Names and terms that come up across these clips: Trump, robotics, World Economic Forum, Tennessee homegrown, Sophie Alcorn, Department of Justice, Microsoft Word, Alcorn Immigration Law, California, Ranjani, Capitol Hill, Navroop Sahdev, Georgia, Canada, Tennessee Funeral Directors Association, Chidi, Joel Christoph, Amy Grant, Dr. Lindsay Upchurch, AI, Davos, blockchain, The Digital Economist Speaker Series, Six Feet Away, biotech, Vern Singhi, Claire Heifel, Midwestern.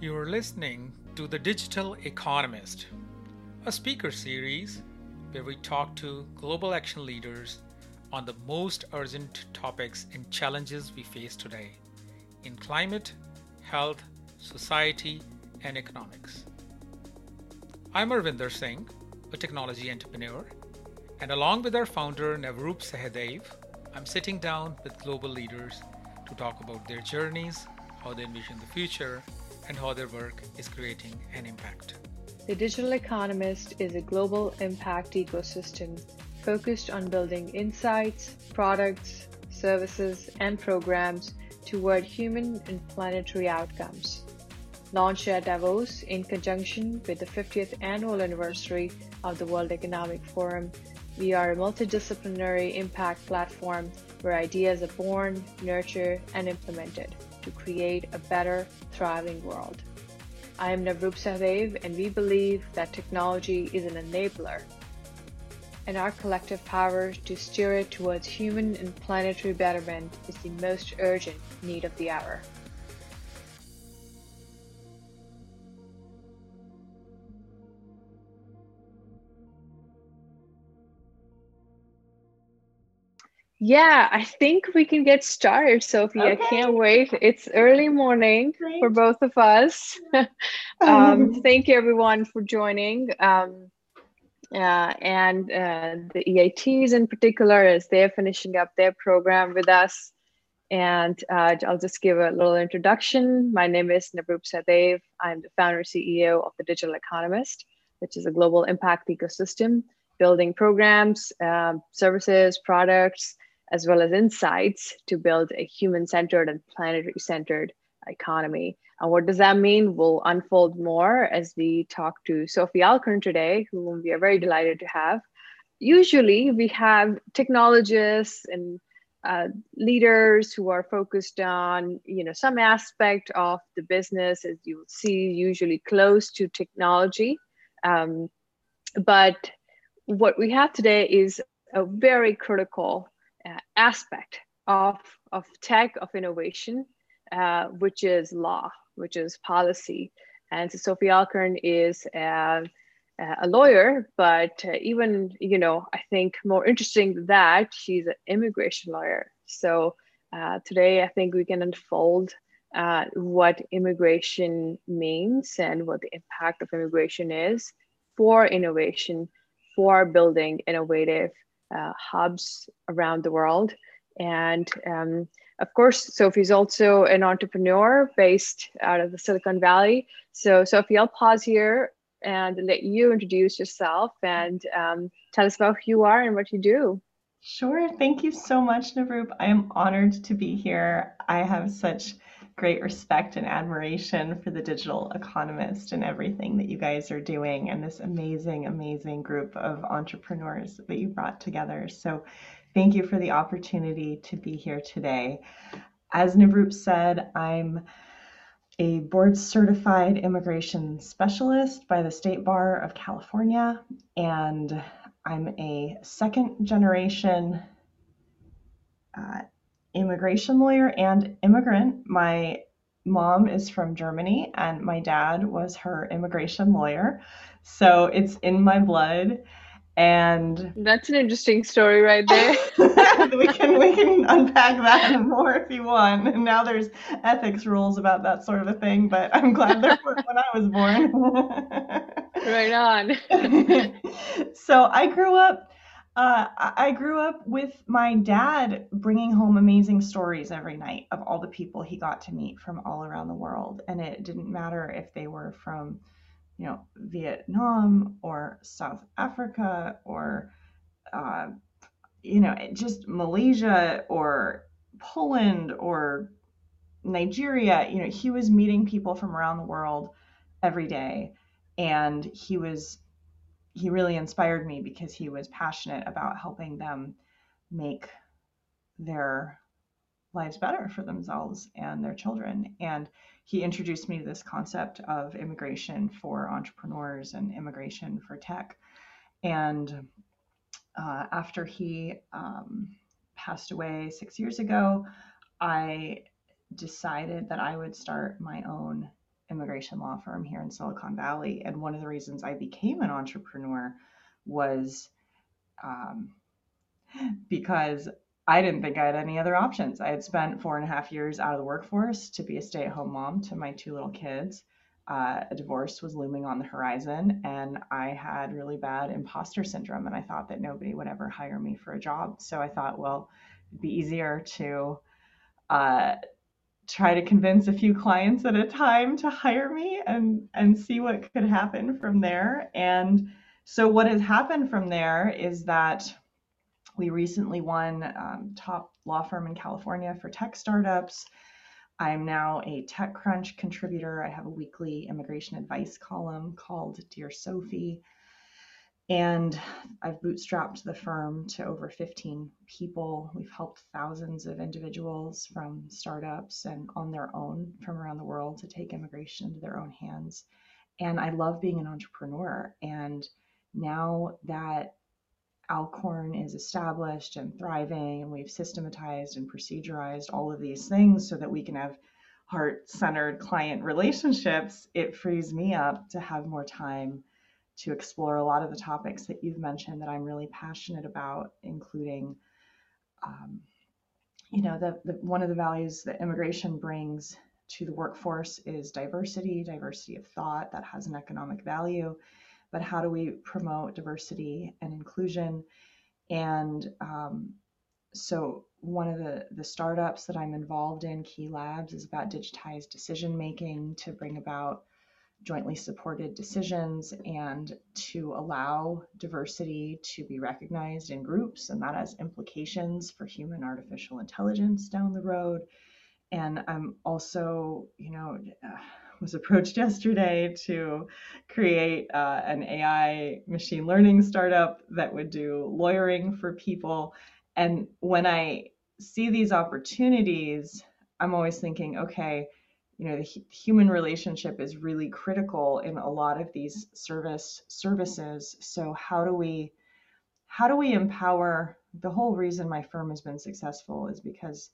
You're listening to The Digital Economist, a speaker series where we talk to global action leaders on the most urgent topics and challenges we face today in climate, health, society, and economics. I'm Arvinder Singh, a technology entrepreneur, and along with our founder Navroop Sahdev, I'm sitting down with global leaders to talk about their journeys, how they envision the future, and how their work is creating an impact. The Digital Economist is a global impact ecosystem focused on building insights, products, services, and programs toward human and planetary outcomes. Launched at Davos in conjunction with the 50th annual anniversary of the World Economic Forum, we are a multidisciplinary impact platform where ideas are born, nurtured, and implemented to create a better, thriving world. I am Navroop Sahdev, and we believe that technology is an enabler and our collective power to steer it towards human and planetary betterment is the most urgent need of the hour. Yeah, I think we can get started, Sophie. Okay. I can't wait. It's early morning for both of us. Thank you, everyone, for joining. The EITs in particular, as they're finishing up their program with us. And I'll just give a little introduction. My name is Navroop Sahdev. I'm the founder and CEO of The Digital Economist, which is a global impact ecosystem, building programs, services, products, as well as insights to build a human-centered and planetary-centered economy. And what does that mean? We'll unfold more as we talk to Sophie Alcorn today, whom we are very delighted to have. Usually we have technologists and leaders who are focused on, some aspect of the business, as you will see, usually close to technology. But what we have today is a very critical aspect of tech, of innovation, which is law, which is policy. And so Sophie Alcorn is a lawyer, but even, I think more interesting than that, she's an immigration lawyer. So today I think we can unfold what immigration means and what the impact of immigration is for innovation, for building innovative hubs around the world. And of course, Sophie's also an entrepreneur based out of the Silicon Valley. So Sophie, I'll pause here and let you introduce yourself and tell us about who you are and what you do. Sure, thank you so much, Navroop. I am honored to be here. I have such great respect and admiration for The Digital Economist and everything that you guys are doing and this amazing, amazing group of entrepreneurs that you brought together. So thank you for the opportunity to be here today. As Navroop said, I'm a board-certified immigration specialist by the State Bar of California, and I'm a second-generation immigration lawyer and immigrant. My mom is from Germany and my dad was her immigration lawyer. So it's in my blood. And that's an interesting story right there. we can unpack that more if you want. And now there's ethics rules about that sort of a thing, but I'm glad there were when I was born. Right on. So I grew up with my dad bringing home amazing stories every night of all the people he got to meet from all around the world. And it didn't matter if they were from, Vietnam or South Africa or, just Malaysia or Poland or Nigeria. He was meeting people from around the world every day. And he really inspired me because he was passionate about helping them make their lives better for themselves and their children. And he introduced me to this concept of immigration for entrepreneurs and immigration for tech. And after he passed away 6 years ago, I decided that I would start my own immigration immigration law firm here in Silicon Valley. And one of the reasons I became an entrepreneur was because I didn't think I had any other options. I had spent 4.5 years out of the workforce to be a stay-at-home mom to my 2 little kids. A divorce was looming on the horizon, and I had really bad imposter syndrome, and I thought that nobody would ever hire me for a job. So I thought, well, it'd be easier to try to convince a few clients at a time to hire me and see what could happen from there. And so what has happened from there is that we recently won top law firm in California for tech startups. I'm now a TechCrunch contributor. I have a weekly immigration advice column called Dear Sophie. And I've bootstrapped the firm to over 15 people. We've helped thousands of individuals from startups and on their own from around the world to take immigration into their own hands. And I love being an entrepreneur. And now that Alcorn is established and thriving, and we've systematized and procedurized all of these things so that we can have heart-centered client relationships, it frees me up to have more time to explore a lot of the topics that you've mentioned that I'm really passionate about, including, one of the values that immigration brings to the workforce is diversity of thought that has an economic value. But how do we promote diversity and inclusion? And so one of the startups that I'm involved in, Key Labs, is about digitized decision-making to bring about jointly supported decisions and to allow diversity to be recognized in groups. And that has implications for human artificial intelligence down the road. And I'm also, was approached yesterday to create an AI machine learning startup that would do lawyering for people. And when I see these opportunities, I'm always thinking, okay, the human relationship is really critical in a lot of these services. So how do we empower? The whole reason my firm has been successful is because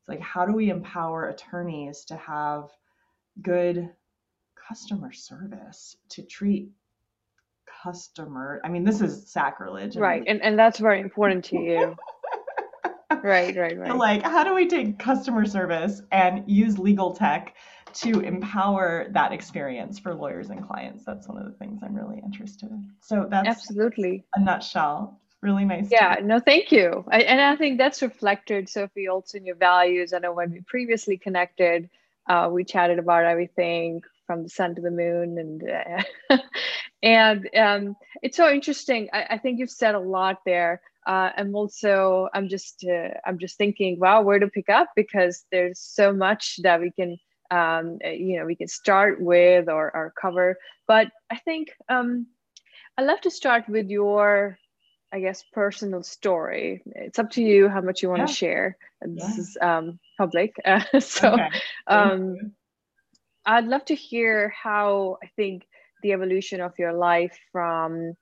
it's like, how do we empower attorneys to have good customer service, to treat customer, this is sacrilege, right? And that's very important to you. right So like, how do we take customer service and use legal tech to empower that experience for lawyers and clients? That's one of the things I'm really interested in. So that's absolutely a nutshell. Really nice. Yeah, no, thank you. I think that's reflected, Sophie, also in your values. I know when we previously connected, we chatted about everything from the sun to the moon, and it's so interesting. I think you've said a lot there. I'm just thinking, wow, where to pick up, because there's so much that we can, we can start with or cover. But I think I'd love to start with your, personal story. It's up to you how much you want to share. This is public. I'd love to hear how, the evolution of your life from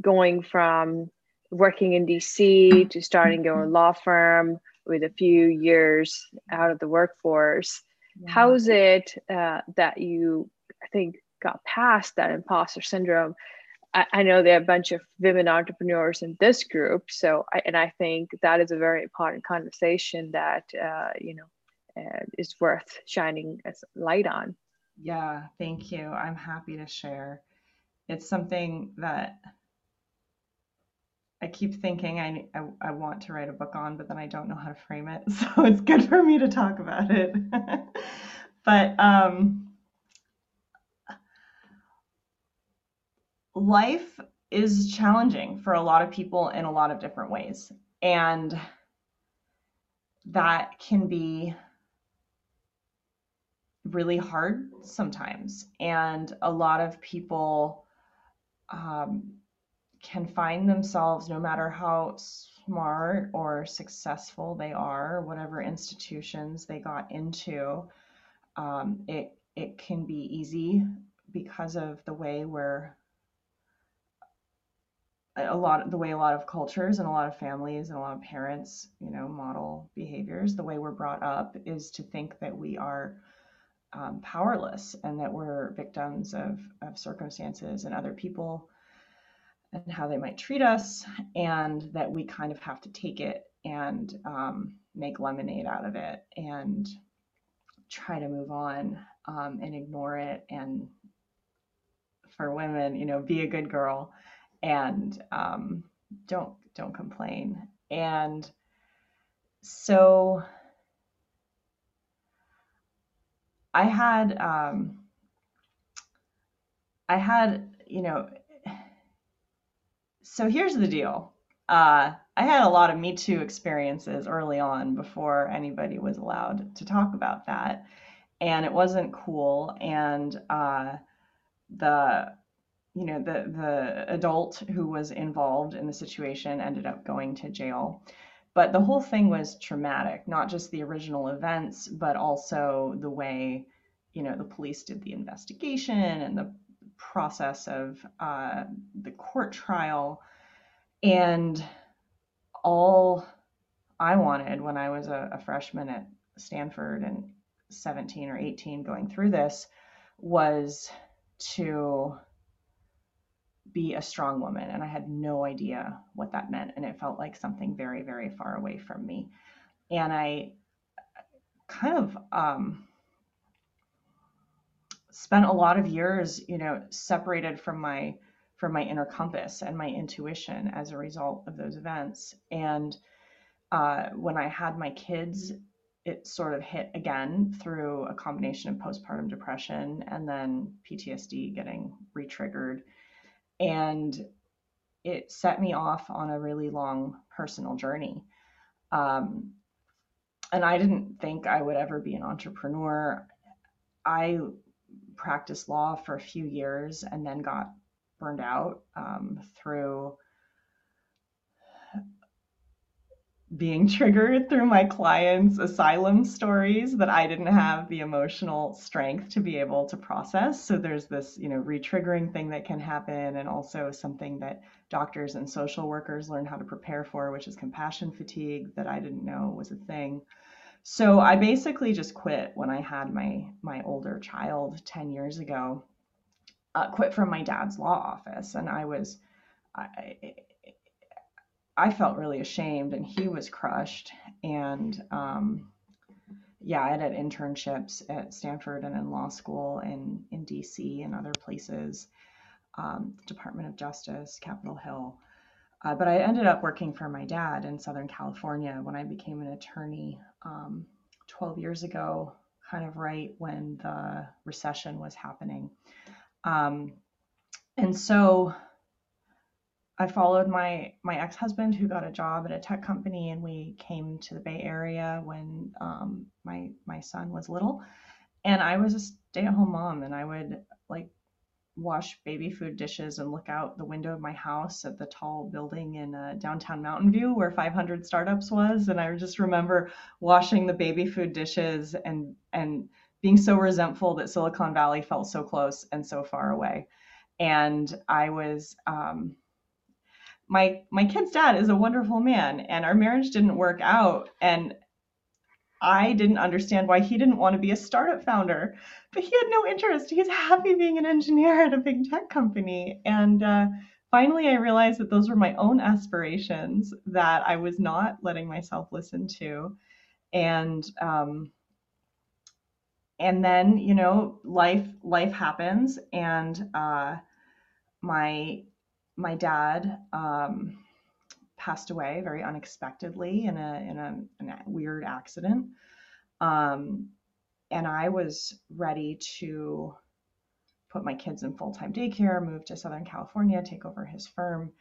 going from working in DC to starting your own law firm with a few years out of the workforce. Yeah. How is it that you, got past that imposter syndrome? I know there are a bunch of women entrepreneurs in this group, and I think that is a very important conversation that is worth shining a light on. Yeah, thank you. I'm happy to share. It's something that I keep thinking I want to write a book on, but then I don't know how to frame it. So it's good for me to talk about it. But life is challenging for a lot of people in a lot of different ways. And that can be really hard sometimes. And a lot of people can find themselves, no matter how smart or successful they are, whatever institutions they got into, it can be easy because of the way a lot of cultures and a lot of families and a lot of parents, model behaviors, the way we're brought up is to think that we are powerless and that we're victims of circumstances and other people and how they might treat us, and that we kind of have to take it and make lemonade out of it and try to move on and ignore it. And for women, you know, be a good girl and don't complain. And so so here's the deal. I had a lot of Me Too experiences early on before anybody was allowed to talk about that. And it wasn't cool. And the adult who was involved in the situation ended up going to jail. But the whole thing was traumatic, not just the original events, but also the way, you know, the police did the investigation and the process of the court trial. And all I wanted when I was a freshman at Stanford and 17 or 18 going through this was to be a strong woman, and I had no idea what that meant, and it felt like something very, very far away from me. And I kind of spent a lot of years, you know, separated from my inner compass and my intuition as a result of those events. And when I had my kids, it sort of hit again through a combination of postpartum depression and then PTSD getting re-triggered. And it set me off on a really long personal journey. And I didn't think I would ever be an entrepreneur. I practiced law for a few years and then got burned out through being triggered through my clients' asylum stories that I didn't have the emotional strength to be able to process. So there's this, you know, re-triggering thing that can happen, and also something that doctors and social workers learn how to prepare for, which is compassion fatigue, that I didn't know was a thing. So I basically just quit when I had my older child 10 years ago, quit from my dad's law office. And I felt really ashamed, and he was crushed. And I had internships at Stanford and in law school in DC and other places, Department of Justice, Capitol Hill. But I ended up working for my dad in Southern California when I became an attorney 12 years ago, kind of right when the recession was happening. And so I followed my ex-husband, who got a job at a tech company, and we came to the Bay Area when my son was little. And I was a stay-at-home mom, and I would like wash baby food dishes and look out the window of my house at the tall building in downtown Mountain View where 500 Startups was. And I just remember washing the baby food dishes and being so resentful that Silicon Valley felt so close and so far away. And I was... My kid's dad is a wonderful man, and our marriage didn't work out, and I didn't understand why he didn't want to be a startup founder, but he had no interest. He's happy being an engineer at a big tech company. And finally, I realized that those were my own aspirations that I was not letting myself listen to. And then, you know, life happens, and my dad passed away very unexpectedly in a weird accident, and I was ready to put my kids in full-time daycare, move to Southern California, take over his firm,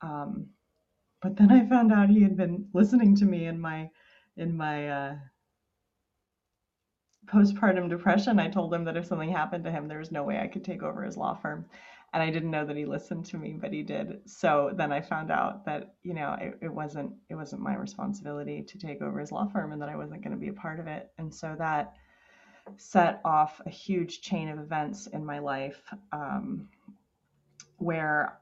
but then I found out he had been listening to me in my postpartum depression. I told him that if something happened to him, there was no way I could take over his law firm. And I didn't know that he listened to me, but he did. So then I found out that, you know, it wasn't my responsibility to take over his law firm, and that I wasn't going to be a part of it. And so that set off a huge chain of events in my life, where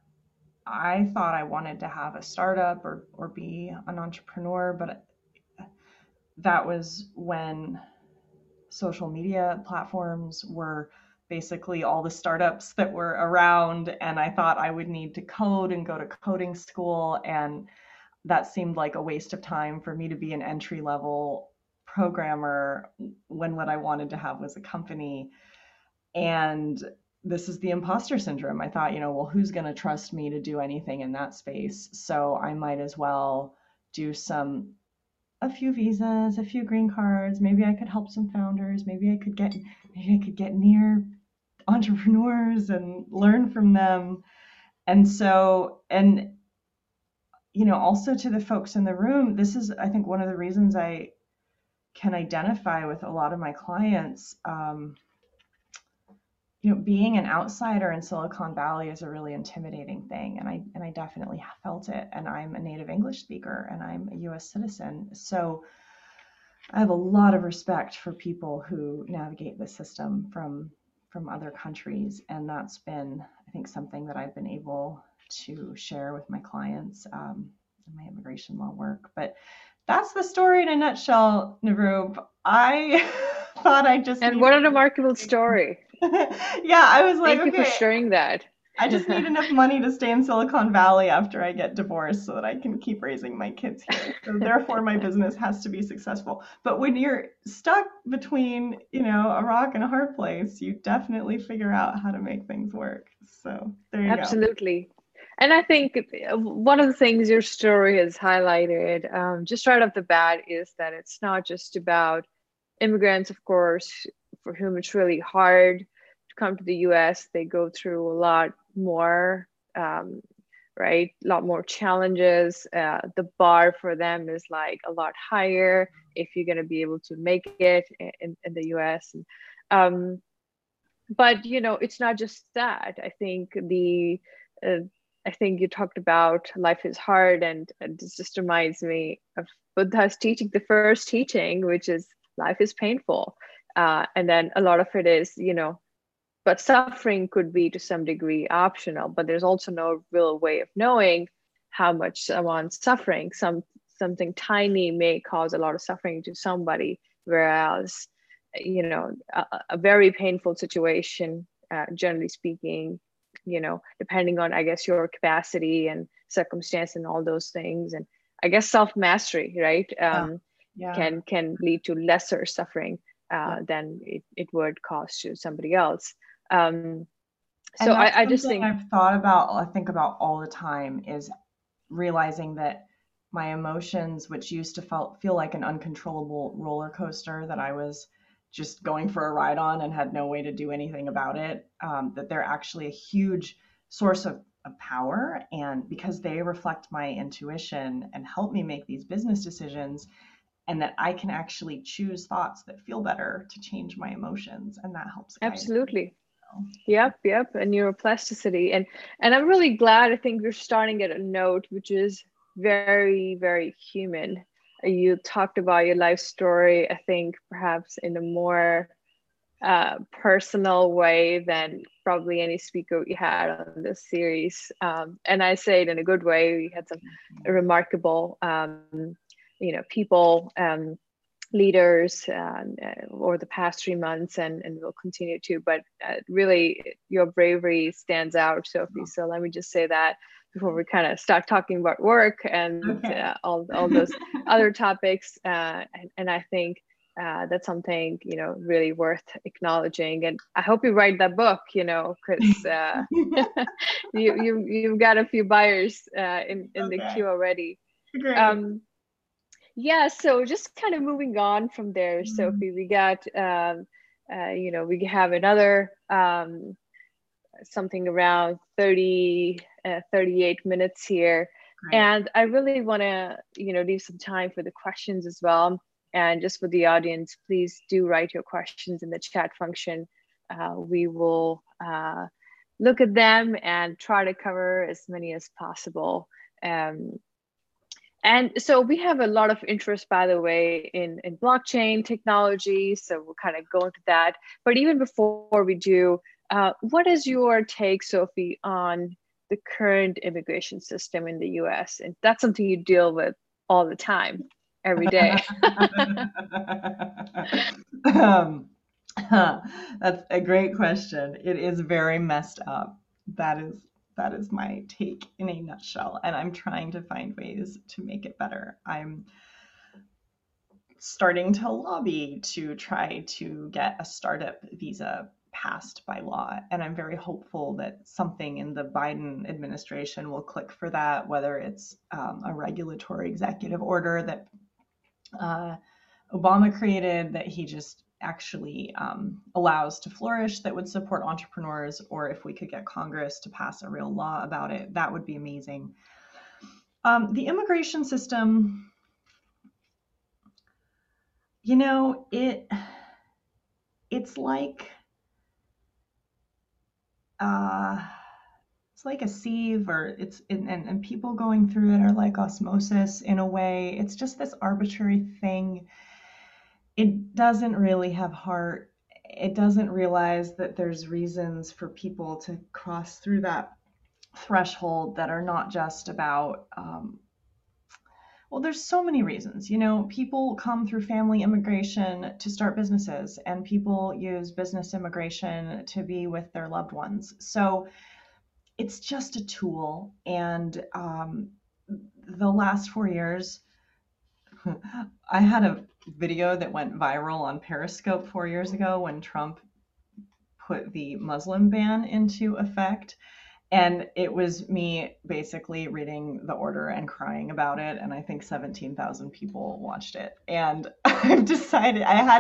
I thought I wanted to have a startup or be an entrepreneur, but that was when social media platforms were basically all the startups that were around, and I thought I would need to code and go to coding school, and that seemed like a waste of time for me to be an entry-level programmer when what I wanted to have was a company. And this is the imposter syndrome. I thought, well, who's going to trust me to do anything in that space? So I might as well do a few visas, a few green cards. Maybe I could help some founders. Maybe I could get near entrepreneurs and learn from them. And so, and also to the folks in the room, this is, I think, one of the reasons I can identify with a lot of my clients. Being an outsider in Silicon Valley is a really intimidating thing, and I definitely felt it. And I'm a native English speaker, and I'm a U.S. citizen, so I have a lot of respect for people who navigate the system from other countries, and that's been, I think, something that I've been able to share with my clients in my immigration law work. But that's the story in a nutshell, Navroop. I thought I just and what a remarkable story. Yeah, I was like, thank you for sharing that. I just need enough money to stay in Silicon Valley after I get divorced so that I can keep raising my kids here. So therefore, my business has to be successful. But when you're stuck between, a rock and a hard place, you definitely figure out how to make things work. So there you go. Absolutely. And I think one of the things your story has highlighted just right off the bat is that it's not just about immigrants, of course, for whom it's really hard to come to the US. They go through a lot more, right? A lot more challenges. The bar for them is like a lot higher if you're going to be able to make it in the US. But, it's not just that. I think you talked about life is hard, and this just reminds me of Buddha's teaching, the first teaching, which is life is painful. And then a lot of it is, but suffering could be to some degree optional, but there's also no real way of knowing how much someone's suffering. Something tiny may cause a lot of suffering to somebody, whereas, a very painful situation, generally speaking, depending on, I guess, your capacity and circumstance and all those things. And I guess self-mastery, right, can lead to lesser suffering than it would cost to somebody else. So I just think I've thought about, I think about all the time is realizing that my emotions, which used to feel like an uncontrollable roller coaster that I was just going for a ride on and had no way to do anything about it, that they're actually a huge source of power. And because they reflect my intuition and help me make these business decisions, and that I can actually choose thoughts that feel better to change my emotions, and that helps. Absolutely. Yep. And neuroplasticity. And I'm really glad, I think you're starting at a note which is very, very human. You talked about your life story, I think perhaps in a more personal way than probably any speaker we had on this series. And I say it in a good way. We had some remarkable people, leaders over the past 3 months, and we'll continue to, but really your bravery stands out, Sophie. So let me just say that before we kind of start talking about work and all those other topics. And I think that's something, really worth acknowledging. And I hope you write that book, because you've got a few buyers in the queue already. Great. Yeah, so just kind of moving on from there, Sophie, we got, we have another something around 38 minutes here. Right. And I really want to, leave some time for the questions as well. And just for the audience, please do write your questions in the chat function. We will look at them and try to cover as many as possible. And so we have a lot of interest, by the way, in blockchain technology. So we'll kind of go into that. But even before we do, what is your take, Sophie, on the current immigration system in the US? And that's something you deal with all the time. every day. That's a great question. It is very messed up. That is my take in a nutshell, and I'm trying to find ways to make it better. I'm starting to lobby to try to get a startup visa passed by law, and I'm very hopeful that something in the Biden administration will click for that, whether it's a regulatory executive order that Obama created that he just actually allows to flourish, that would support entrepreneurs, or if we could get Congress to pass a real law about it, that would be amazing. The immigration system, you know, it's like a sieve, or and people going through it are like osmosis in a way. It's just this arbitrary thing. It doesn't really have heart. It doesn't realize that there's reasons for people to cross through that threshold that are not just about, well, there's so many reasons. You know, people come through family immigration to start businesses, and people use business immigration to be with their loved ones. So it's just a tool. And the last 4 years, I had a video that went viral on Periscope 4 years ago when Trump put the Muslim ban into effect, and it was me basically reading the order and crying about it, and I think 17,000 people watched it. And I had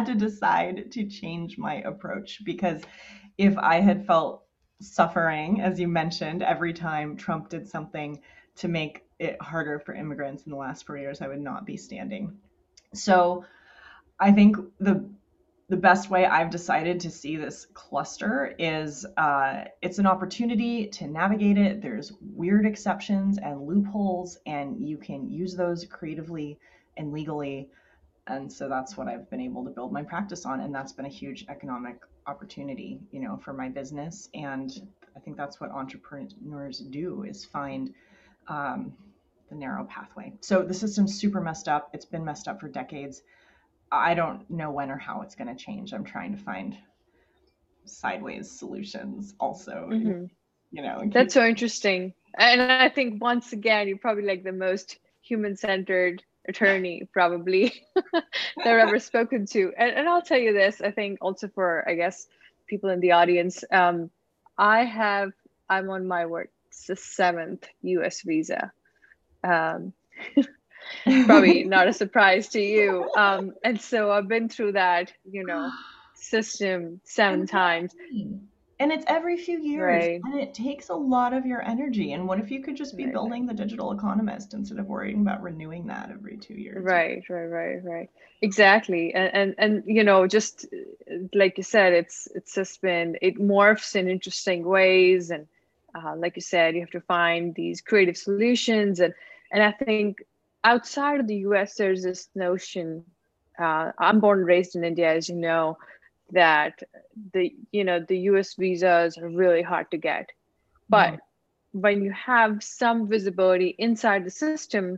to decide to change my approach, because if I had felt suffering, as you mentioned, every time Trump did something to make it harder for immigrants in the last 4 years, I would not be standing. So I think the best way I've decided to see this cluster is it's an opportunity to navigate it. There's weird exceptions and loopholes, and you can use those creatively and legally. And so that's what I've been able to build my practice on. And that's been a huge economic opportunity, you know, for my business. And I think that's what entrepreneurs do, is find the narrow pathway. So the system's super messed up. It's been messed up for decades. I don't know when or how it's going to change. I'm trying to find sideways solutions also. Mm-hmm. You know, that's so interesting. And I think once again, you're probably like the most human-centered attorney probably that I've ever spoken to. And I'll tell you this, I think also for, I guess, people in the audience, I'm on my work, it's the 7th U.S. visa. Probably not a surprise to you. And so I've been through that, you know, system 7 times. And it's every few years, right? And it takes a lot of your energy. And what if you could just be building The Digital Economist instead of worrying about renewing that every 2 years? Right. Exactly. And you know, just like you said, it's just been, it morphs in interesting ways. And like you said, you have to find these creative solutions. And I think outside of the US, there's this notion, I'm born and raised in India, as you know, that the US visas are really hard to get. But when you have some visibility inside the system,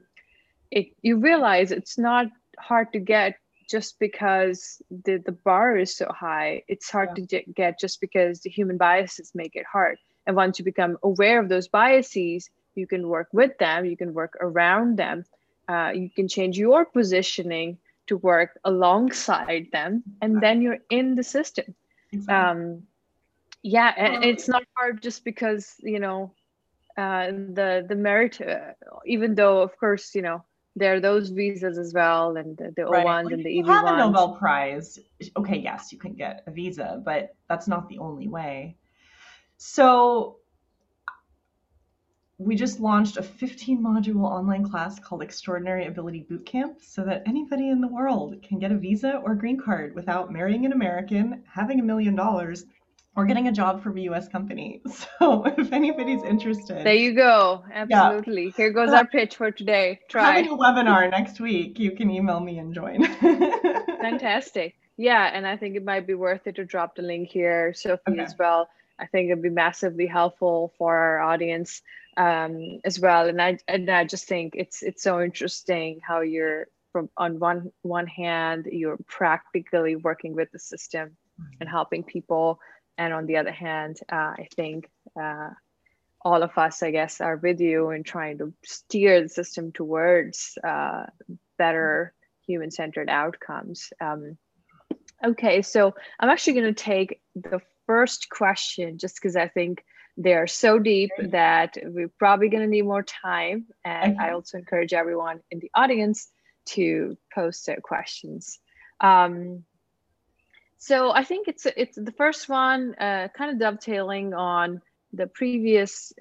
you realize it's not hard to get just because the bar is so high. It's hard to get just because the human biases make it hard. And once you become aware of those biases, you can work with them, you can work around them, you can change your positioning to work alongside them, and then you're in the system. Exactly. And it's not hard just because, you know, the merit, even though, of course, you know, there are those visas as well, and the O1s and the EB1s. If you have a Nobel Prize, okay, yes, you can get a visa, but that's not the only way. So we just launched a 15-module online class called Extraordinary Ability Bootcamp, so that anybody in the world can get a visa or green card without marrying an American, having $1 million, or getting a job from a U.S. company. So if anybody's interested. There you go. Absolutely. Yeah. Here goes our pitch for today. Try. Having a webinar next week, you can email me and join. Fantastic. Yeah, and I think it might be worth it to drop the link here, Sophie, as well. I think it'd be massively helpful for our audience as well. And I just think it's so interesting how you're from on one hand, you're practically working with the system and helping people. And on the other hand, I think all of us, I guess, are with you in trying to steer the system towards better human-centered outcomes. Okay, so I'm actually going to take the first question just because I think they're so deep that we're probably going to need more time. And I also encourage everyone in the audience to post their questions. So I think it's the first one, kind of dovetailing on the previous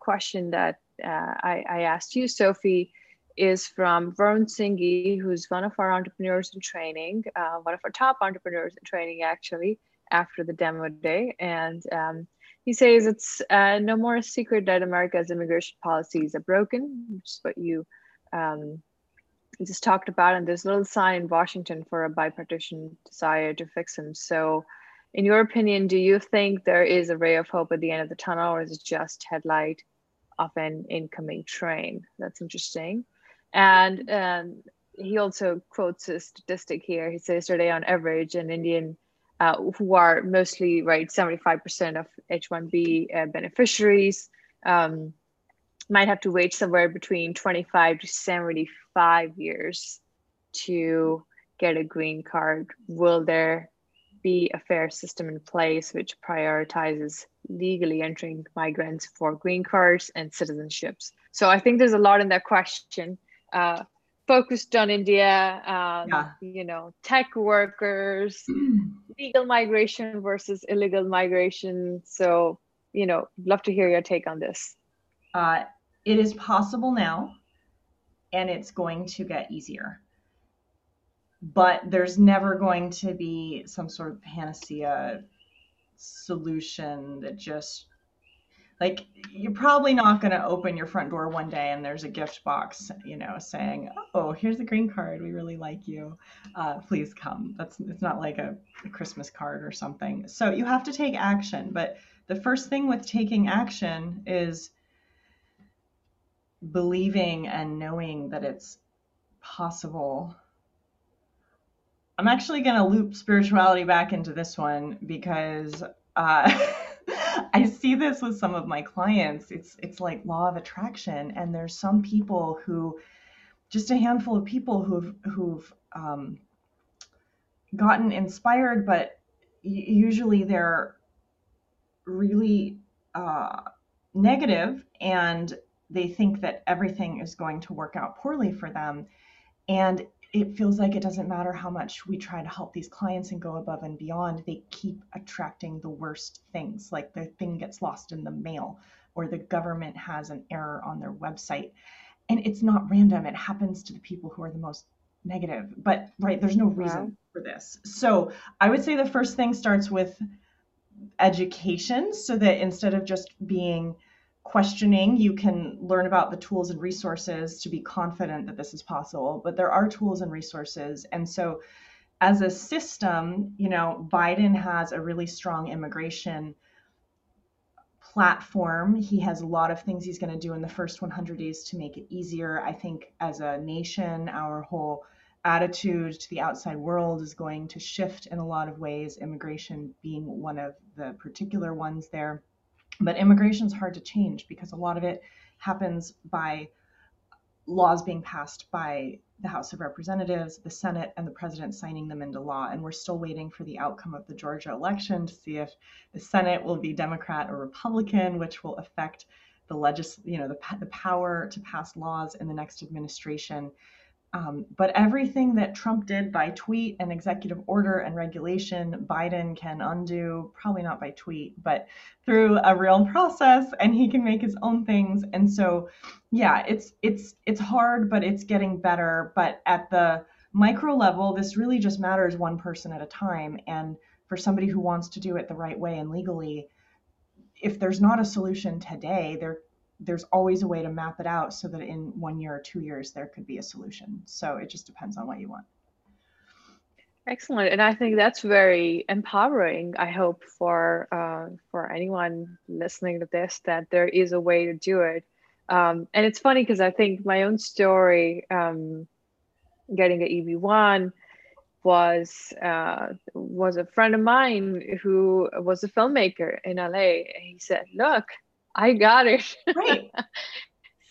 question that I asked you, Sophie, is from Vern Singhi, who's one of our entrepreneurs in training, one of our top entrepreneurs in training, actually, after the demo day. And he says, it's no more a secret that America's immigration policies are broken, which is what you just talked about. And there's little sign in Washington for a bipartisan desire to fix them. So in your opinion, do you think there is a ray of hope at the end of the tunnel, or is it just headlight of an incoming train? That's interesting. And he also quotes a statistic here. He says today on average, an Indian who are mostly, right, 75% of H-1B beneficiaries might have to wait somewhere between 25 to 75 years to get a green card. Will there be a fair system in place which prioritizes legally entering migrants for green cards and citizenships? So I think there's a lot in that question, focused on India, you know, tech workers, legal migration versus illegal migration. So, you know, love to hear your take on this. It is possible now, and it's going to get easier. But there's never going to be some sort of panacea solution that just, like, you're probably not going to open your front door one day and there's a gift box, you know, saying, oh, here's a green card. We really like you. Please come. It's not like a Christmas card or something. So you have to take action. But the first thing with taking action is believing and knowing that it's possible. I'm actually going to loop spirituality back into this one because I see this with some of my clients. It's like law of attraction. And there's some people who, just a handful of people who've gotten inspired, but usually they're really negative and they think that everything is going to work out poorly for them. And it feels like it doesn't matter how much we try to help these clients and go above and beyond, they keep attracting the worst things, like the thing gets lost in the mail or the government has an error on their website. And it's not random. It happens to the people who are the most negative, but right, there's no reason for this. So I would say the first thing starts with education, so that instead of just being questioning, you can learn about the tools and resources to be confident that this is possible, but there are tools and resources. And so as a system, you know, Biden has a really strong immigration platform. He has a lot of things he's going to do in the first 100 days to make it easier. I think as a nation, our whole attitude to the outside world is going to shift in a lot of ways, immigration being one of the particular ones there. But immigration is hard to change because a lot of it happens by laws being passed by the House of Representatives, the Senate, and the president signing them into law. And we're still waiting for the outcome of the Georgia election to see if the Senate will be Democrat or Republican, which will affect the the power to pass laws in the next administration. But everything that Trump did by tweet and executive order and regulation, Biden can undo, probably not by tweet, but through a real process, and he can make his own things. And so, yeah, it's hard, but it's getting better. But at the micro level, this really just matters one person at a time. And for somebody who wants to do it the right way and legally, if there's not a solution today, there's always a way to map it out so that in 1 year or 2 years, there could be a solution. So it just depends on what you want. Excellent. And I think that's very empowering, I hope, for anyone listening to this, that there is a way to do it. And it's funny because I think my own story, getting an EB1 was a friend of mine who was a filmmaker in LA. He said, look, I got it. Right.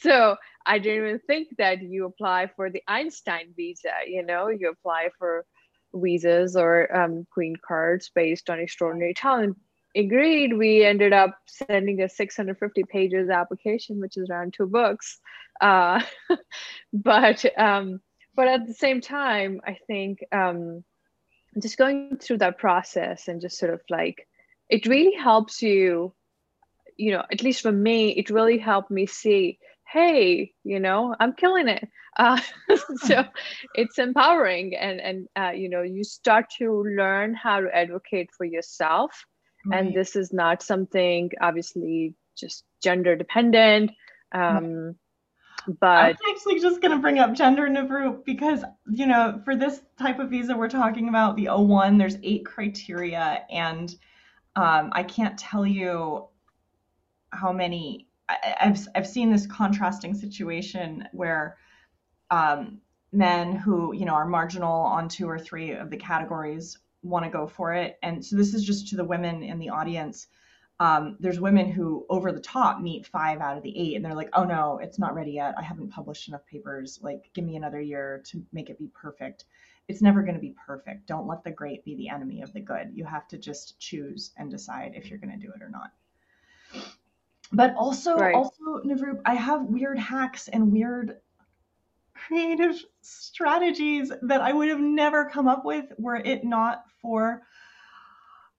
So I didn't even think that you apply for the Einstein visa, you know, you apply for visas or green cards based on extraordinary talent. Agreed, we ended up sending a 650 pages application, which is around 2 books. But at the same time, I think just going through that process and just sort of like, it really helps you, you know, at least for me, it really helped me see, hey, you know, I'm killing it. So it's empowering and you know, you start to learn how to advocate for yourself. Right. And this is not something obviously just gender dependent. Right. But I was actually just going to bring up gender, Navroop, because, you know, for this type of visa, we're talking about the O1, there's 8 criteria. And I can't tell you how many. I've seen this contrasting situation where men who, you know, are marginal on 2 or 3 of the categories want to go for it. And so this is just to the women in the audience. There's women who over the top meet 5 out of the 8 and they're like, oh no, it's not ready yet. I haven't published enough papers. Like, give me another year to make it be perfect. It's never going to be perfect. Don't let the great be the enemy of the good. You have to just choose and decide if you're going to do it or not. But also, right. Also, Navroop, I have weird hacks and weird creative strategies that I would have never come up with were it not for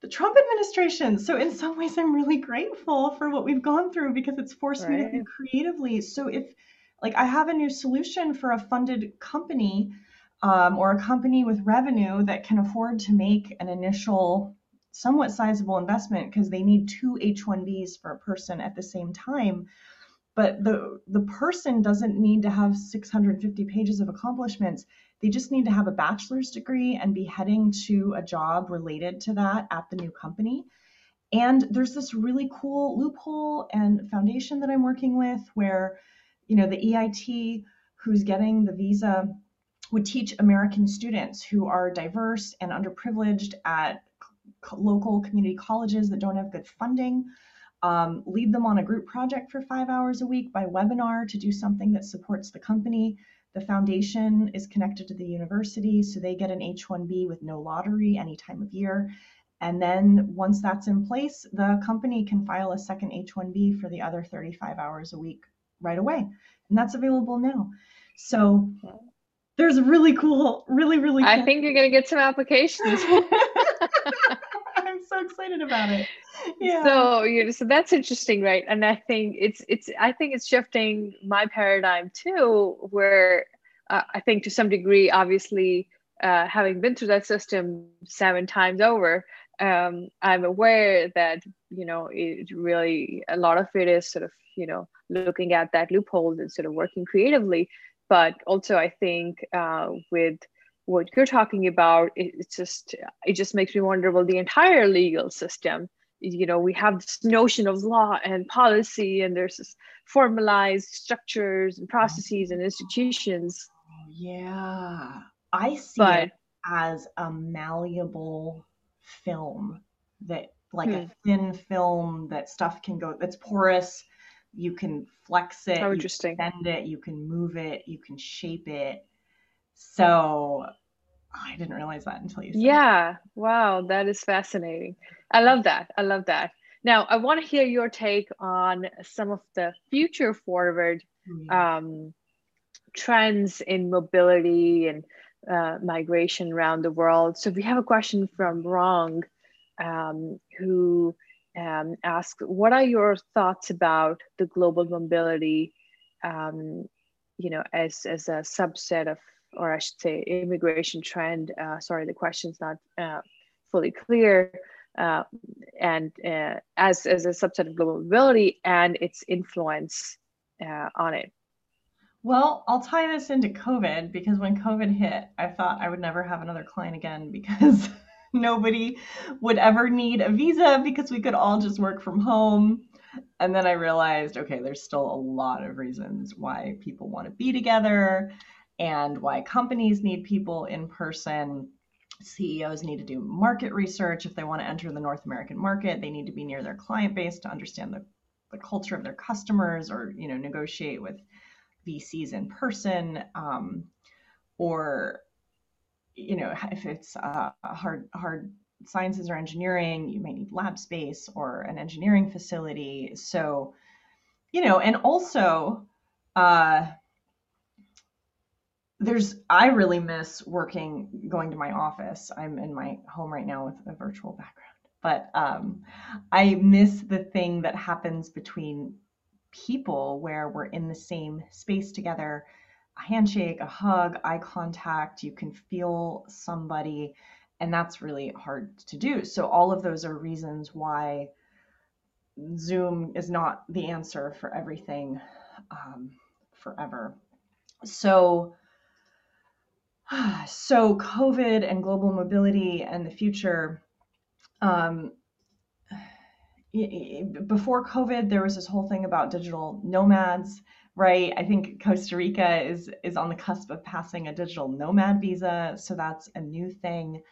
the Trump administration. So in some ways, I'm really grateful for what we've gone through because it's forced me to think creatively. So if, like, I have a new solution for a funded company or a company with revenue that can afford to make an initial somewhat sizable investment because they need 2 H-1Bs for a person at the same time. But the person doesn't need to have 650 pages of accomplishments. They just need to have a bachelor's degree and be heading to a job related to that at the new company. And there's this really cool loophole and foundation that I'm working with where, you know, the EIT who's getting the visa would teach American students who are diverse and underprivileged at local community colleges that don't have good funding, lead them on a group project for 5 hours a week by webinar to do something that supports the company. The foundation is connected to the university, so they get an H-1B with no lottery any time of year. And then once that's in place, the company can file a second H-1B for the other 35 hours a week right away. And that's available now. So there's really cool, really cool. I think you're going to get some applications. I'm so excited about it. Yeah. So, you know, so that's interesting, right? And I think it's shifting my paradigm too, where I think to some degree, obviously, having been through that system 7 times over, I'm aware that, you know, it really, a lot of it is sort of, you know, looking at that loophole and sort of working creatively. But also I think with what you're talking about, it just makes me wonder, well, the entire legal system, you know, we have this notion of law and policy, and there's this formalized structures and processes and institutions. Yeah, I see it as a malleable film that, like a thin film that stuff can go, that's porous. You can flex it, you can bend it, you can move it, you can shape it. So I didn't realize that until you said that. Wow, that is fascinating. I love that. Now, I want to hear your take on some of the future forward trends in mobility and migration around the world. So we have a question from Rong, who asks, what are your thoughts about the global mobility, you know, as a subset of, or I should say, immigration trend. Sorry, the question's not fully clear. And as a subset of global mobility and its influence on it. Well, I'll tie this into COVID because when COVID hit, I thought I would never have another client again because nobody would ever need a visa because we could all just work from home. And then I realized, okay, there's still a lot of reasons why people want to be together. and why companies need people in person. CEOs need to do market research. If they want to enter the North American market, they need to be near their client base to understand the culture of their customers, or, you know, negotiate with VCs in person, or, you know, if it's hard sciences or engineering, you may need lab space or an engineering facility. So, you know, and also I really miss going to my office. I'm in my home right now with a virtual background, but I miss the thing that happens between people where we're in the same space together, a handshake, a hug, eye contact, you can feel somebody, and that's really hard to do. So all of those are reasons why Zoom is not the answer for everything forever. So COVID and global mobility and the future, before COVID, there was this whole thing about digital nomads, right? I think Costa Rica is on the cusp of passing a digital nomad visa. So that's a new thing.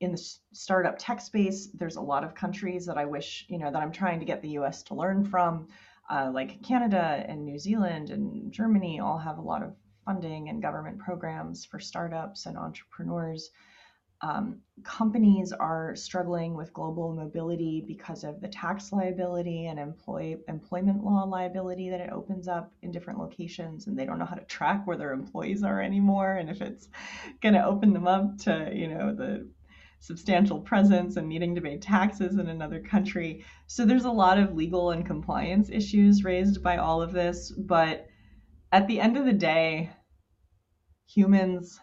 In the startup tech space, there's a lot of countries that I wish, you know, that I'm trying to get the US to learn from, like Canada and New Zealand and Germany all have a lot of funding and government programs for startups and entrepreneurs. Companies are struggling with global mobility because of the tax liability and employment law liability that it opens up in different locations, and they don't know how to track where their employees are anymore, and if it's going to open them up to, you know, the substantial presence and needing to pay taxes in another country. So there's a lot of legal and compliance issues raised by all of this, but at the end of the day, humans,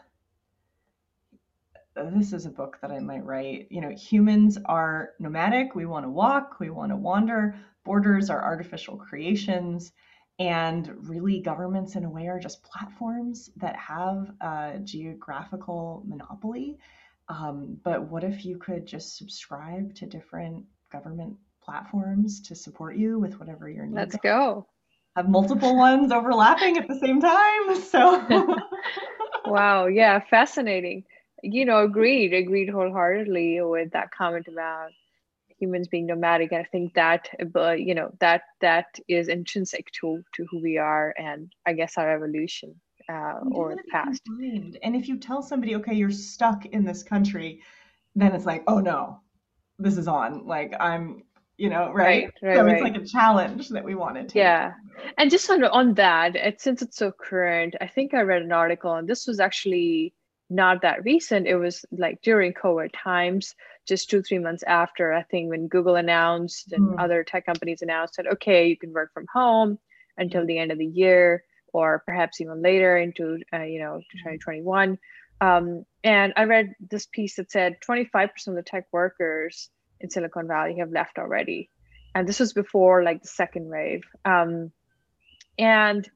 this is a book that I might write, you know, humans are nomadic. We want to walk, we want to wander. Borders are artificial creations, and really governments in a way are just platforms that have a geographical monopoly. But what if you could just subscribe to different government platforms to support you with whatever your needs are? Let's go. Have multiple ones overlapping at the same time. So, wow. Yeah. Fascinating. You know, agreed wholeheartedly with that comment about humans being nomadic. And I think that, you know, that is intrinsic to who we are, and I guess our evolution. Or the past. And if you tell somebody, okay, you're stuck in this country, then it's like, oh no, this is on. Like I'm, you know, right. So it's like a challenge that we want to take. Yeah, and just on that, since it's so current, I think I read an article, and this was actually not that recent. It was like during COVID times, just 2-3 months after, I think, when Google announced and other tech companies announced that, okay, you can work from home until the end of the year, or perhaps even later into, 2021. And I read this piece that said 25% of the tech workers in Silicon Valley have left already. And this was before like the second wave. And,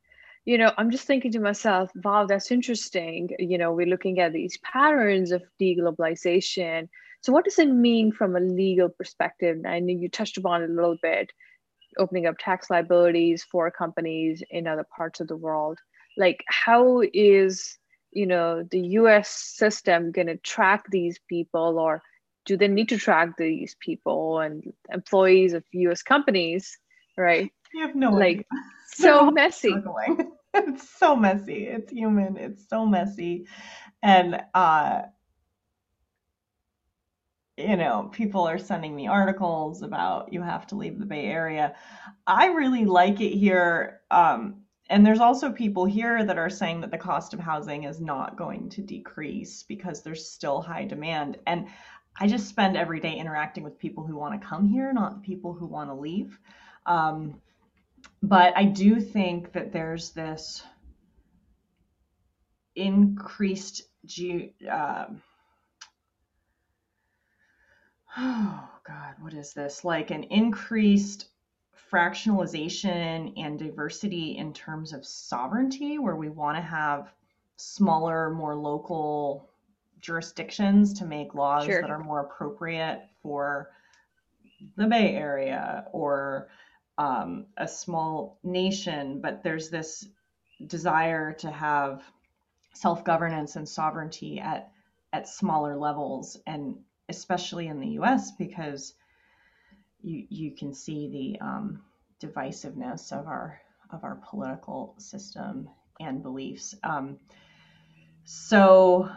you know, I'm just thinking to myself, wow, that's interesting. You know, we're looking at these patterns of deglobalization. So what does it mean from a legal perspective? I know you touched upon it a little bit, opening up tax liabilities for companies in other parts of the world. Like, how is, you know, the US system going to track these people, or do they need to track these people and employees of US companies, right? You have no idea. So messy. It's so messy. It's human. It's so messy. And, you know, people are sending me articles about you have to leave the Bay Area. I really like it here. And there's also people here that are saying that the cost of housing is not going to decrease because there's still high demand. And I just spend every day interacting with people who want to come here, not people who want to leave. But I do think that there's this increased an increased fractionalization and diversity in terms of sovereignty, where we want to have smaller, more local jurisdictions to make laws that are more appropriate for the Bay Area or a small nation. But there's this desire to have self-governance and sovereignty at smaller levels, and especially in the U.S., because you can see the divisiveness of our political system and beliefs. So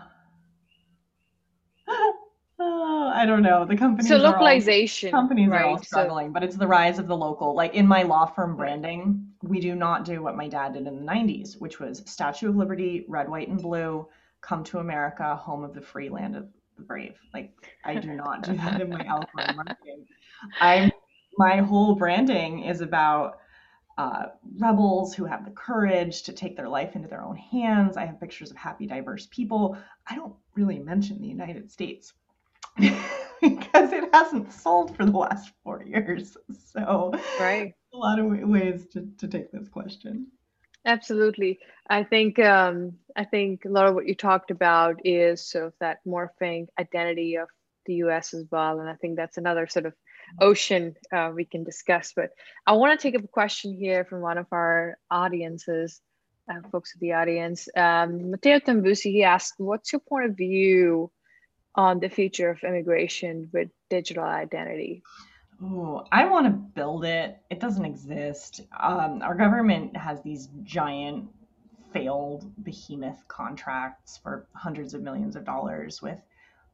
I don't know. The companies, so localization, companies are all struggling, but it's the rise of the local. Like in my law firm branding, we do not do what my dad did in the 90s, which was Statue of Liberty, red, white, and blue, come to America, home of the free, land of the brave. Like I do not do that in my Alcorn marketing. My whole branding is about rebels who have the courage to take their life into their own hands. I have pictures of happy, diverse people. I don't really mention the United States because it hasn't sold for the last 4 years. So a lot of ways to take this question. Absolutely. I think a lot of what you talked about is sort of that morphing identity of the US as well. And I think that's another sort of ocean we can discuss, but I want to take up a question here from one of our audiences, folks of the audience. Matteo Tambusi, he asked, what's your point of view on the future of immigration with digital identity? Oh, I want to build it. It doesn't exist. Our government has these giant failed behemoth contracts for hundreds of millions of dollars with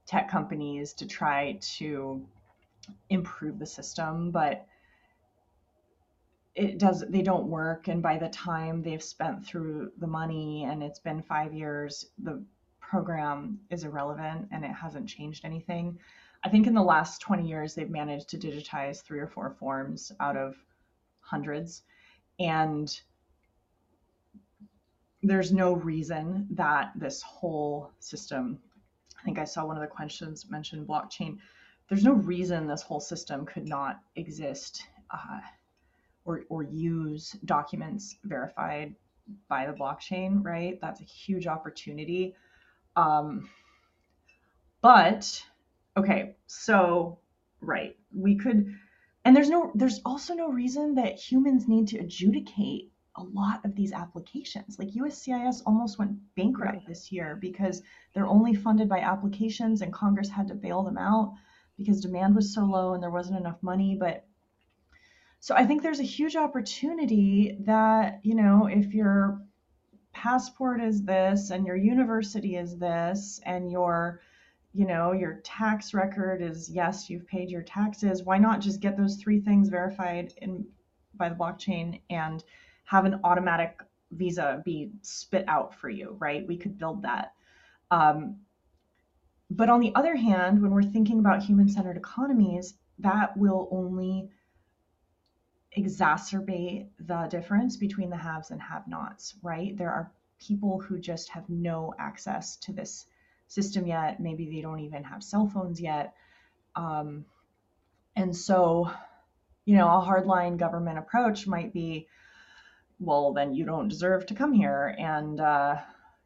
tech companies to try to improve the system, but they don't work. And by the time they've spent through the money and it's been 5 years, the program is irrelevant and it hasn't changed anything. I think in the last 20 years, they've managed to digitize 3 or 4 forms out of hundreds. And there's no reason that this whole system, I think I saw one of the questions mentioned blockchain, there's no reason this whole system could not exist or use documents verified by the blockchain, right? That's a huge opportunity. But okay, so right, we could, and there's also no reason that humans need to adjudicate a lot of these applications. Like USCIS almost went bankrupt this year because they're only funded by applications, and Congress had to bail them out because demand was so low and there wasn't enough money. But so I think there's a huge opportunity that, you know, if your passport is this and your university is this and your, you know, your tax record is, yes, you've paid your taxes, why not just get those 3 things verified by the blockchain and have an automatic visa be spit out for you, right? We could build that. But on the other hand, when we're thinking about human-centered economies, that will only exacerbate the difference between the haves and have-nots, right? There are people who just have no access to this system yet. Maybe they don't even have cell phones yet. And so, you know, a hardline government approach might be, well, then you don't deserve to come here, and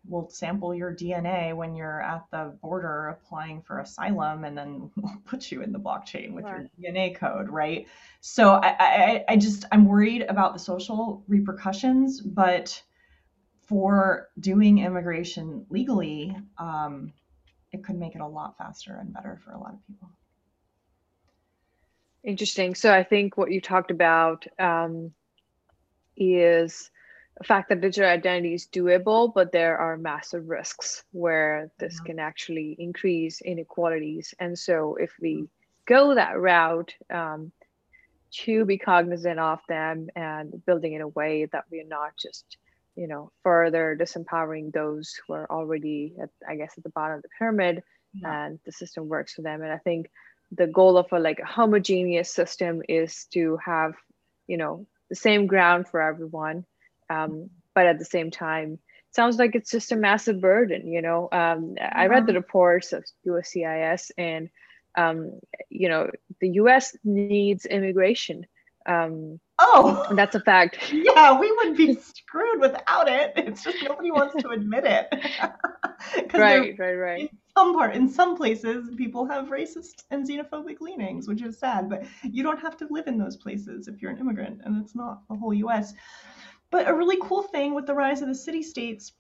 we'll sample your DNA when you're at the border applying for asylum, and then we'll put you in the blockchain with your DNA code, right? So I'm worried about the social repercussions, but for doing immigration legally, it could make it a lot faster and better for a lot of people. Interesting. So I think what you talked about is the fact that digital identity is doable, but there are massive risks where this can actually increase inequalities. And so if we go that route, to be cognizant of them and building in a way that we are not just, you know, further disempowering those who are already at the bottom of the pyramid and the system works for them. And I think the goal of a homogeneous system is to have, you know, the same ground for everyone. But at the same time, it sounds like it's just a massive burden, you know. I read the reports of USCIS, and, you know, the US needs immigration. That's a fact. Yeah, we would be screwed without it. It's just nobody wants to admit it. Right. In some places, people have racist and xenophobic leanings, which is sad, but you don't have to live in those places if you're an immigrant, and it's not the whole US. But a really cool thing with the rise of the city-states,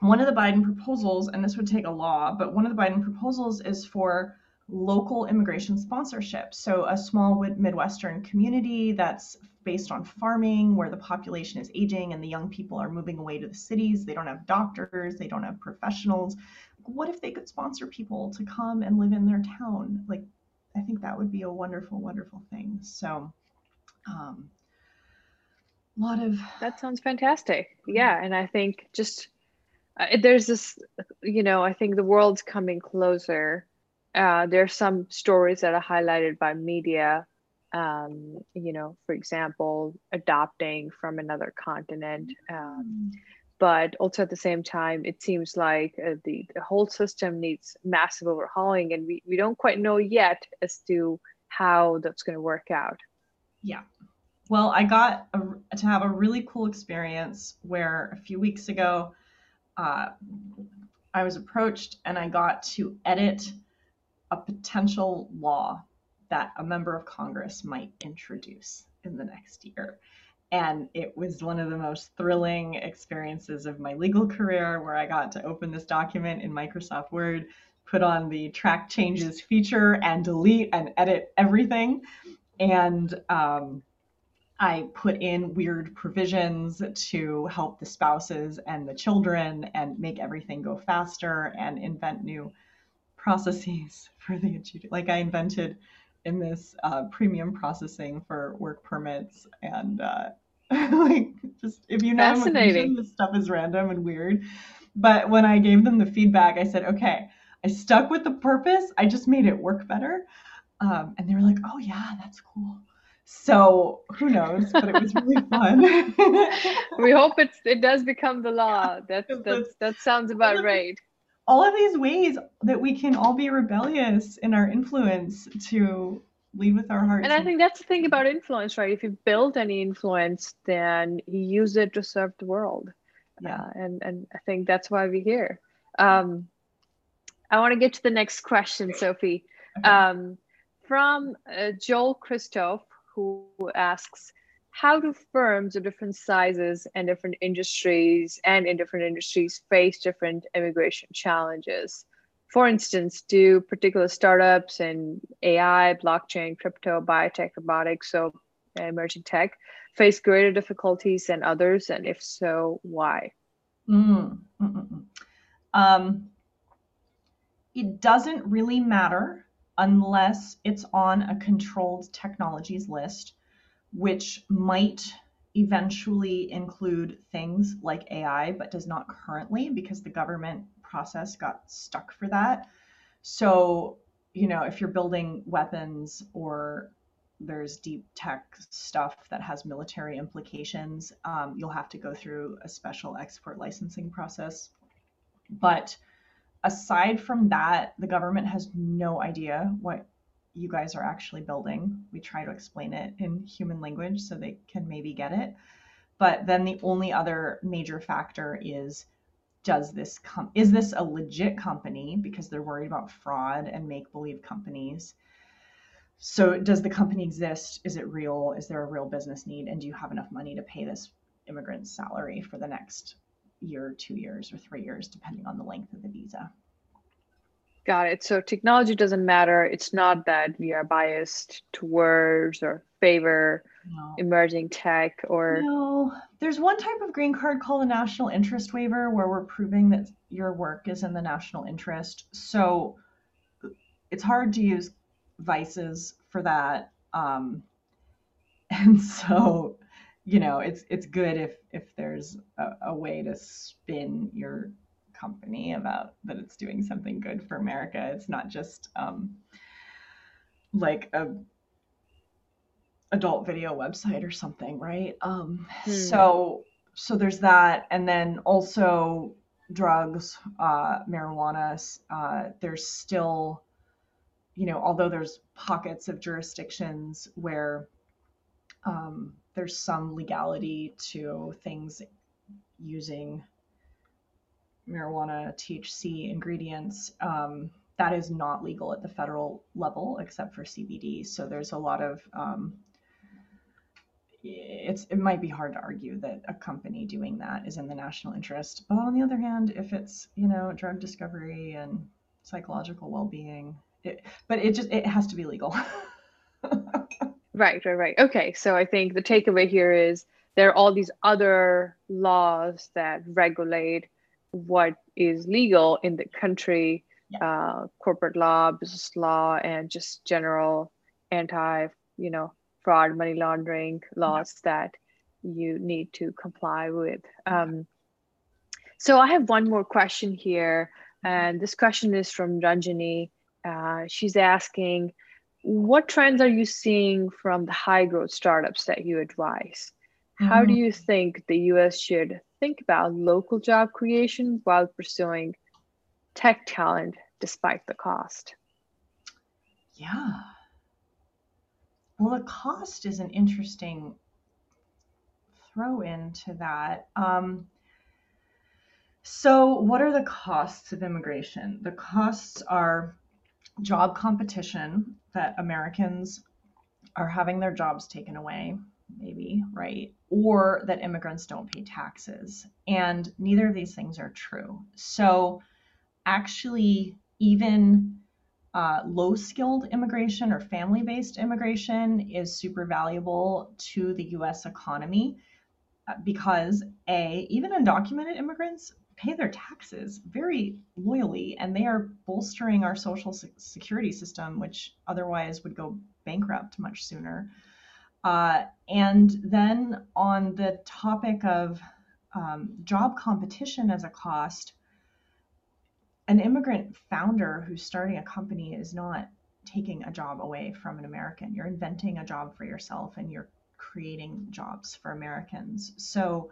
one of the Biden proposals, and this would take a law, but one of the Biden proposals is for local immigration sponsorship. So a small Midwestern community that's based on farming, where the population is aging and the young people are moving away to the cities. They don't have doctors, they don't have professionals. What if they could sponsor people to come and live in their town? Like, I think that would be a wonderful, wonderful thing. So a lot of... That sounds fantastic. Yeah, and I think just, there's this, you know, I think the world's coming closer. There's some stories that are highlighted by media, you know, for example, adopting from another continent. But also at the same time, it seems like the whole system needs massive overhauling, and we don't quite know yet as to how that's going to work out. Yeah. Well, I got to have a really cool experience where a few weeks ago, I was approached and I got to edit a potential law that a member of Congress might introduce in the next year. And it was one of the most thrilling experiences of my legal career, where I got to open this document in Microsoft Word, put on the track changes feature and delete and edit everything. And I put in weird provisions to help the spouses and the children and make everything go faster and invent new processes for the adjudicator. Like I invented in this premium processing for work permits, and like, just if you know, this stuff is random and weird. But when I gave them the feedback, I said, okay, I stuck with the purpose, I just made it work better. And they were like, oh yeah, that's cool. So who knows, but it was really fun. We hope it does become the law. That sounds about right. All of these ways that we can all be rebellious in our influence to lead with our hearts. And I think that's the thing about influence, right? If you build any influence, then you use it to serve the world. Yeah. And I think that's why we're here. I want to get to the next question, Sophie. Okay. From Joel Christoph, who asks, how do firms of different sizes and different industries face different immigration challenges? For instance, do particular startups in AI, blockchain, crypto, biotech, robotics, so emerging tech, face greater difficulties than others? And if so, why? It doesn't really matter unless it's on a controlled technologies list, which might eventually include things like AI, but does not currently, because the government process got stuck for that. So, you know, if you're building weapons, or there's deep tech stuff that has military implications, you'll have to go through a special export licensing process. But aside from that, the government has no idea what you guys are actually building. We try to explain it in human language so they can maybe get it. But then the only other major factor is, is this a legit company? Because they're worried about fraud and make-believe companies. So does the company exist? Is it real? Is there a real business need? And do you have enough money to pay this immigrant's salary for the next year, 2 years, or 3 years, depending on the length of the visa? Got it. So technology doesn't matter. It's not that we are biased towards or favor emerging tech or... No. There's one type of green card called a national interest waiver, where we're proving that your work is in the national interest. So it's hard to use vices for that. And so, you know, it's good if there's a way to spin your company about that it's doing something good for America. It's not just like a adult video website or something, right? So there's that, and then also drugs, marijuana. There's still, you know, although there's pockets of jurisdictions where there's some legality to things using marijuana, THC ingredients, that is not legal at the federal level, except for CBD. So there's a lot of it might be hard to argue that a company doing that is in the national interest. But on the other hand, if it's, you know, drug discovery and psychological well-being, it has to be legal. Right. Okay. So I think the takeaway here is there are all these other laws that regulate what is legal in the country, corporate law, business law, and just general fraud, money laundering laws that you need to comply with. So I have one more question here. And this question is from Ranjani. She's asking, what trends are you seeing from the high growth startups that you advise? How do you think the US should think about local job creation while pursuing tech talent despite the cost? Yeah. Well, the cost is an interesting throw into that. So what are the costs of immigration? The costs are job competition, that Americans are having their jobs taken away, maybe, right? Or that immigrants don't pay taxes. And neither of these things are true. So actually, even low-skilled immigration or family-based immigration is super valuable to the U.S. economy because, A, even undocumented immigrants pay their taxes very loyally, and they are bolstering our social security system, which otherwise would go bankrupt much sooner. And then on the topic of job competition as a cost, an immigrant founder who's starting a company is not taking a job away from an American. You're inventing a job for yourself and you're creating jobs for Americans. So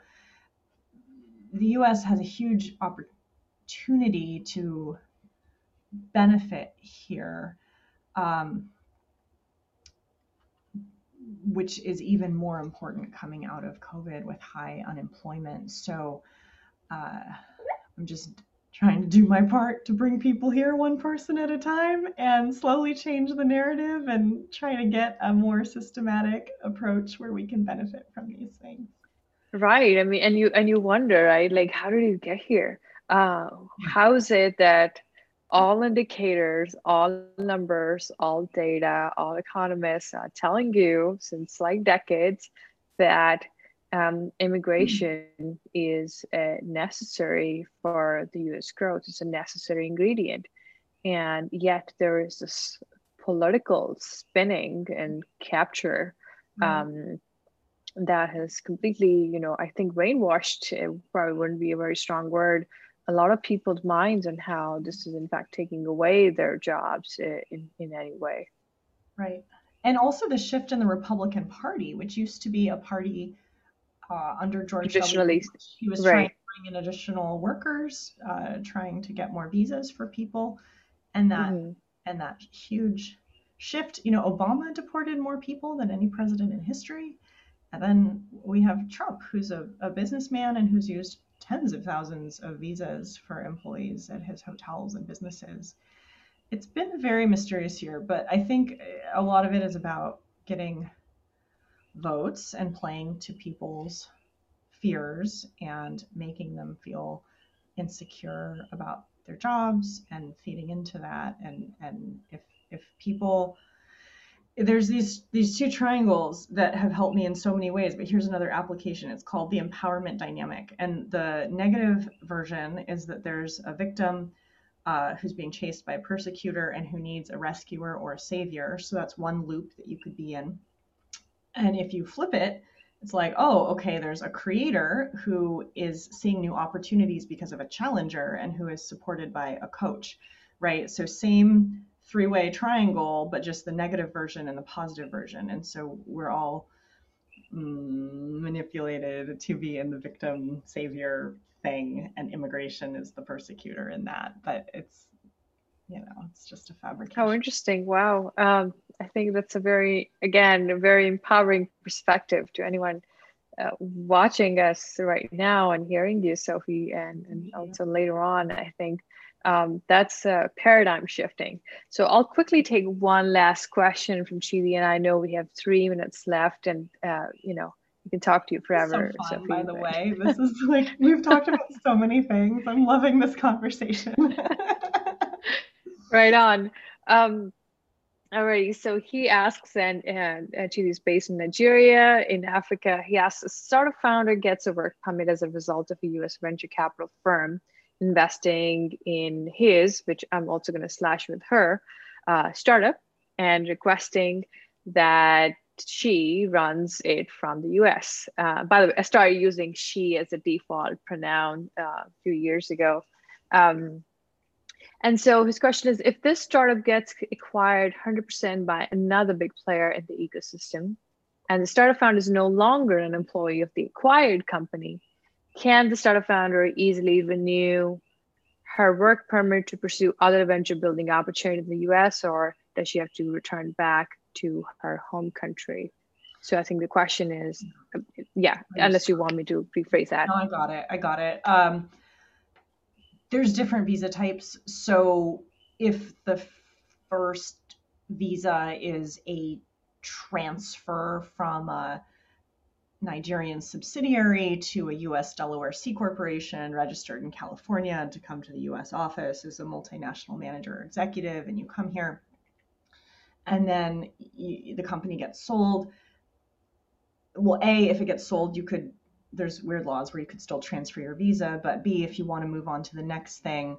the US has a huge opportunity to benefit here, which is even more important coming out of COVID with high unemployment. So I'm just trying to do my part to bring people here one person at a time and slowly change the narrative and try to get a more systematic approach where we can benefit from these things. Right. I mean, and you wonder, right? Like, how did you get here? How is it that all indicators, all numbers, all data, all economists are telling you since like decades that immigration is necessary for the U.S. growth. It's a necessary ingredient. And yet there is this political spinning and capture that has completely, I think brainwashed, it probably wouldn't be a very strong word, a lot of people's minds on how this is in fact taking away their jobs in any way. Right. And also the shift in the Republican Party, which used to be a party under George W. He was trying to bring in additional workers, trying to get more visas for people, and that huge shift. Obama deported more people than any president in history, and then we have Trump, who's a businessman and who's used tens of thousands of visas for employees at his hotels and businesses. It's been very mysterious year, but I think a lot of it is about getting votes and playing to people's fears and making them feel insecure about their jobs and feeding into that. And if people, there's these two triangles that have helped me in so many ways, but here's another application. It's called the empowerment dynamic. And the negative version is that there's a victim who's being chased by a persecutor and who needs a rescuer or a savior. So that's one loop that you could be in. And if you flip it, it's like, oh, okay, there's a creator who is seeing new opportunities because of a challenger and who is supported by a coach, right? So same three-way triangle, but just the negative version and the positive version. And so we're all manipulated to be in the victim savior thing, and immigration is the persecutor in that. But it's, it's just a fabrication. Oh, interesting. Wow. I think that's a very empowering perspective to anyone watching us right now and hearing you, Sophie, and also later on. I think that's paradigm shifting. So I'll quickly take one last question from Chidi, and I know we have 3 minutes left, and I could talk to you forever. So fun, Sophie, by the way, this is like, we've talked about so many things. I'm loving this conversation. Right on. All right. So he asks, and Chidi's based in Nigeria, in Africa. He asks, a startup founder gets a work permit as a result of a U.S. venture capital firm investing in his, which I'm also going to slash with her, startup, and requesting that she runs it from the U.S. By the way, I started using she as a default pronoun a few years ago. And so his question is, if this startup gets acquired 100% by another big player in the ecosystem, and the startup founder is no longer an employee of the acquired company, can the startup founder easily renew her work permit to pursue other venture building opportunities in the U.S., or does she have to return back to her home country? So I think the question is, yeah, unless you want me to rephrase that. No, I got it. I got it. There's different visa types. So if the first visa is a transfer from a Nigerian subsidiary to a U.S. Delaware C corporation registered in California to come to the U.S. office as a multinational manager or executive, and you come here, and then the company gets sold. Well, A, if it gets sold, you could, there's weird laws where you could still transfer your visa, but B, if you want to move on to the next thing,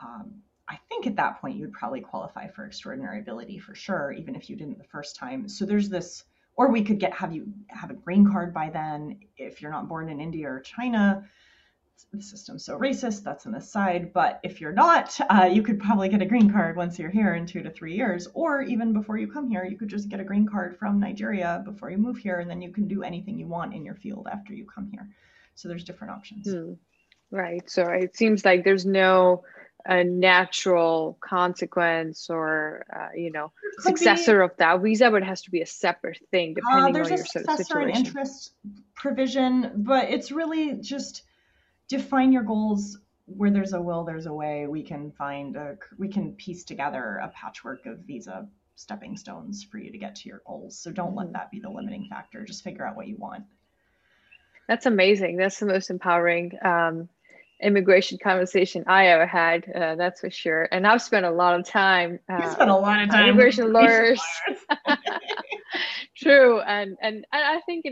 I think at that point you would probably qualify for extraordinary ability for sure, even if you didn't the first time. So there's this, or we could have a green card by then if you're not born in India or China. The system's so racist, that's an aside. But if you're not, you could probably get a green card once you're here in 2 to 3 years, or even before you come here, you could just get a green card from Nigeria before you move here, and then you can do anything you want in your field after you come here. So there's different options. Right, so it seems like there's no natural consequence or successor of that visa, but it has to be a separate thing depending on your situation. There's a successor and interest provision, but it's really just define your goals. Where there's a will, there's a way. We can piece together a patchwork of visa stepping stones for you to get to your goals. So don't let that be the limiting factor. Just figure out what you want. That's amazing. That's the most empowering immigration conversation I ever had. That's for sure. And I've spent a lot of time. You spent a lot of time. Immigration lawyers. True. And I think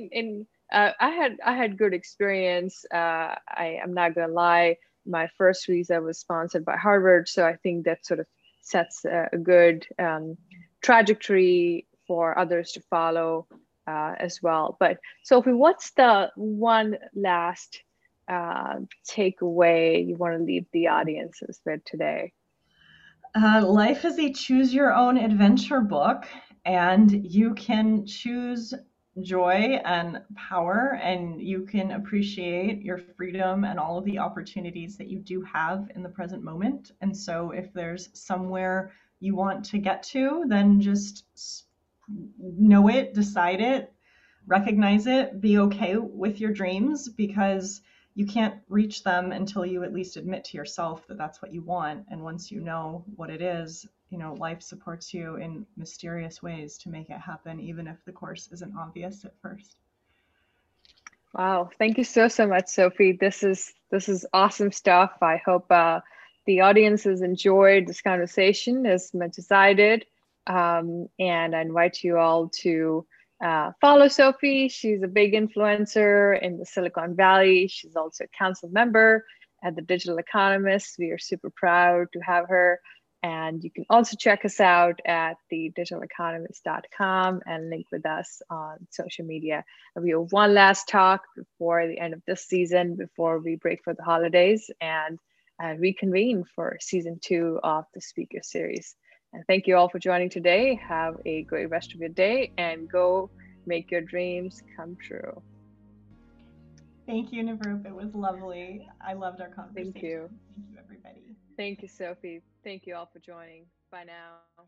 I had good experience. I'm not gonna lie. My first visa was sponsored by Harvard, so I think that sort of sets a good trajectory for others to follow as well. But Sophie, what's the one last takeaway you want to leave the audiences with today? Life is a choose-your-own-adventure book, and you can choose joy and power, and you can appreciate your freedom and all of the opportunities that you do have in the present moment. And so if there's somewhere you want to get to, then just know it, decide it, recognize it, be okay with your dreams, because you can't reach them until you at least admit to yourself that that's what you want. And once you know what it is, life supports you in mysterious ways to make it happen, even if the course isn't obvious at first. Wow. Thank you so much, Sophie. This is awesome stuff. I hope the audience has enjoyed this conversation as much as I did. And I invite you all to follow Sophie. She's a big influencer in the Silicon Valley. She's also a council member at The Digital Economist. We are super proud to have her. And you can also check us out at thedigital.com and link with us on social media. And we have one last talk before the end of this season, before we break for the holidays and reconvene for season 2 of the speaker series. And thank you all for joining today. Have a great rest of your day and go make your dreams come true. Thank you, Navroop. It was lovely. I loved our conversation. Thank you. Thank you, everybody. Thank you, Sophie. Thank you all for joining. Bye now.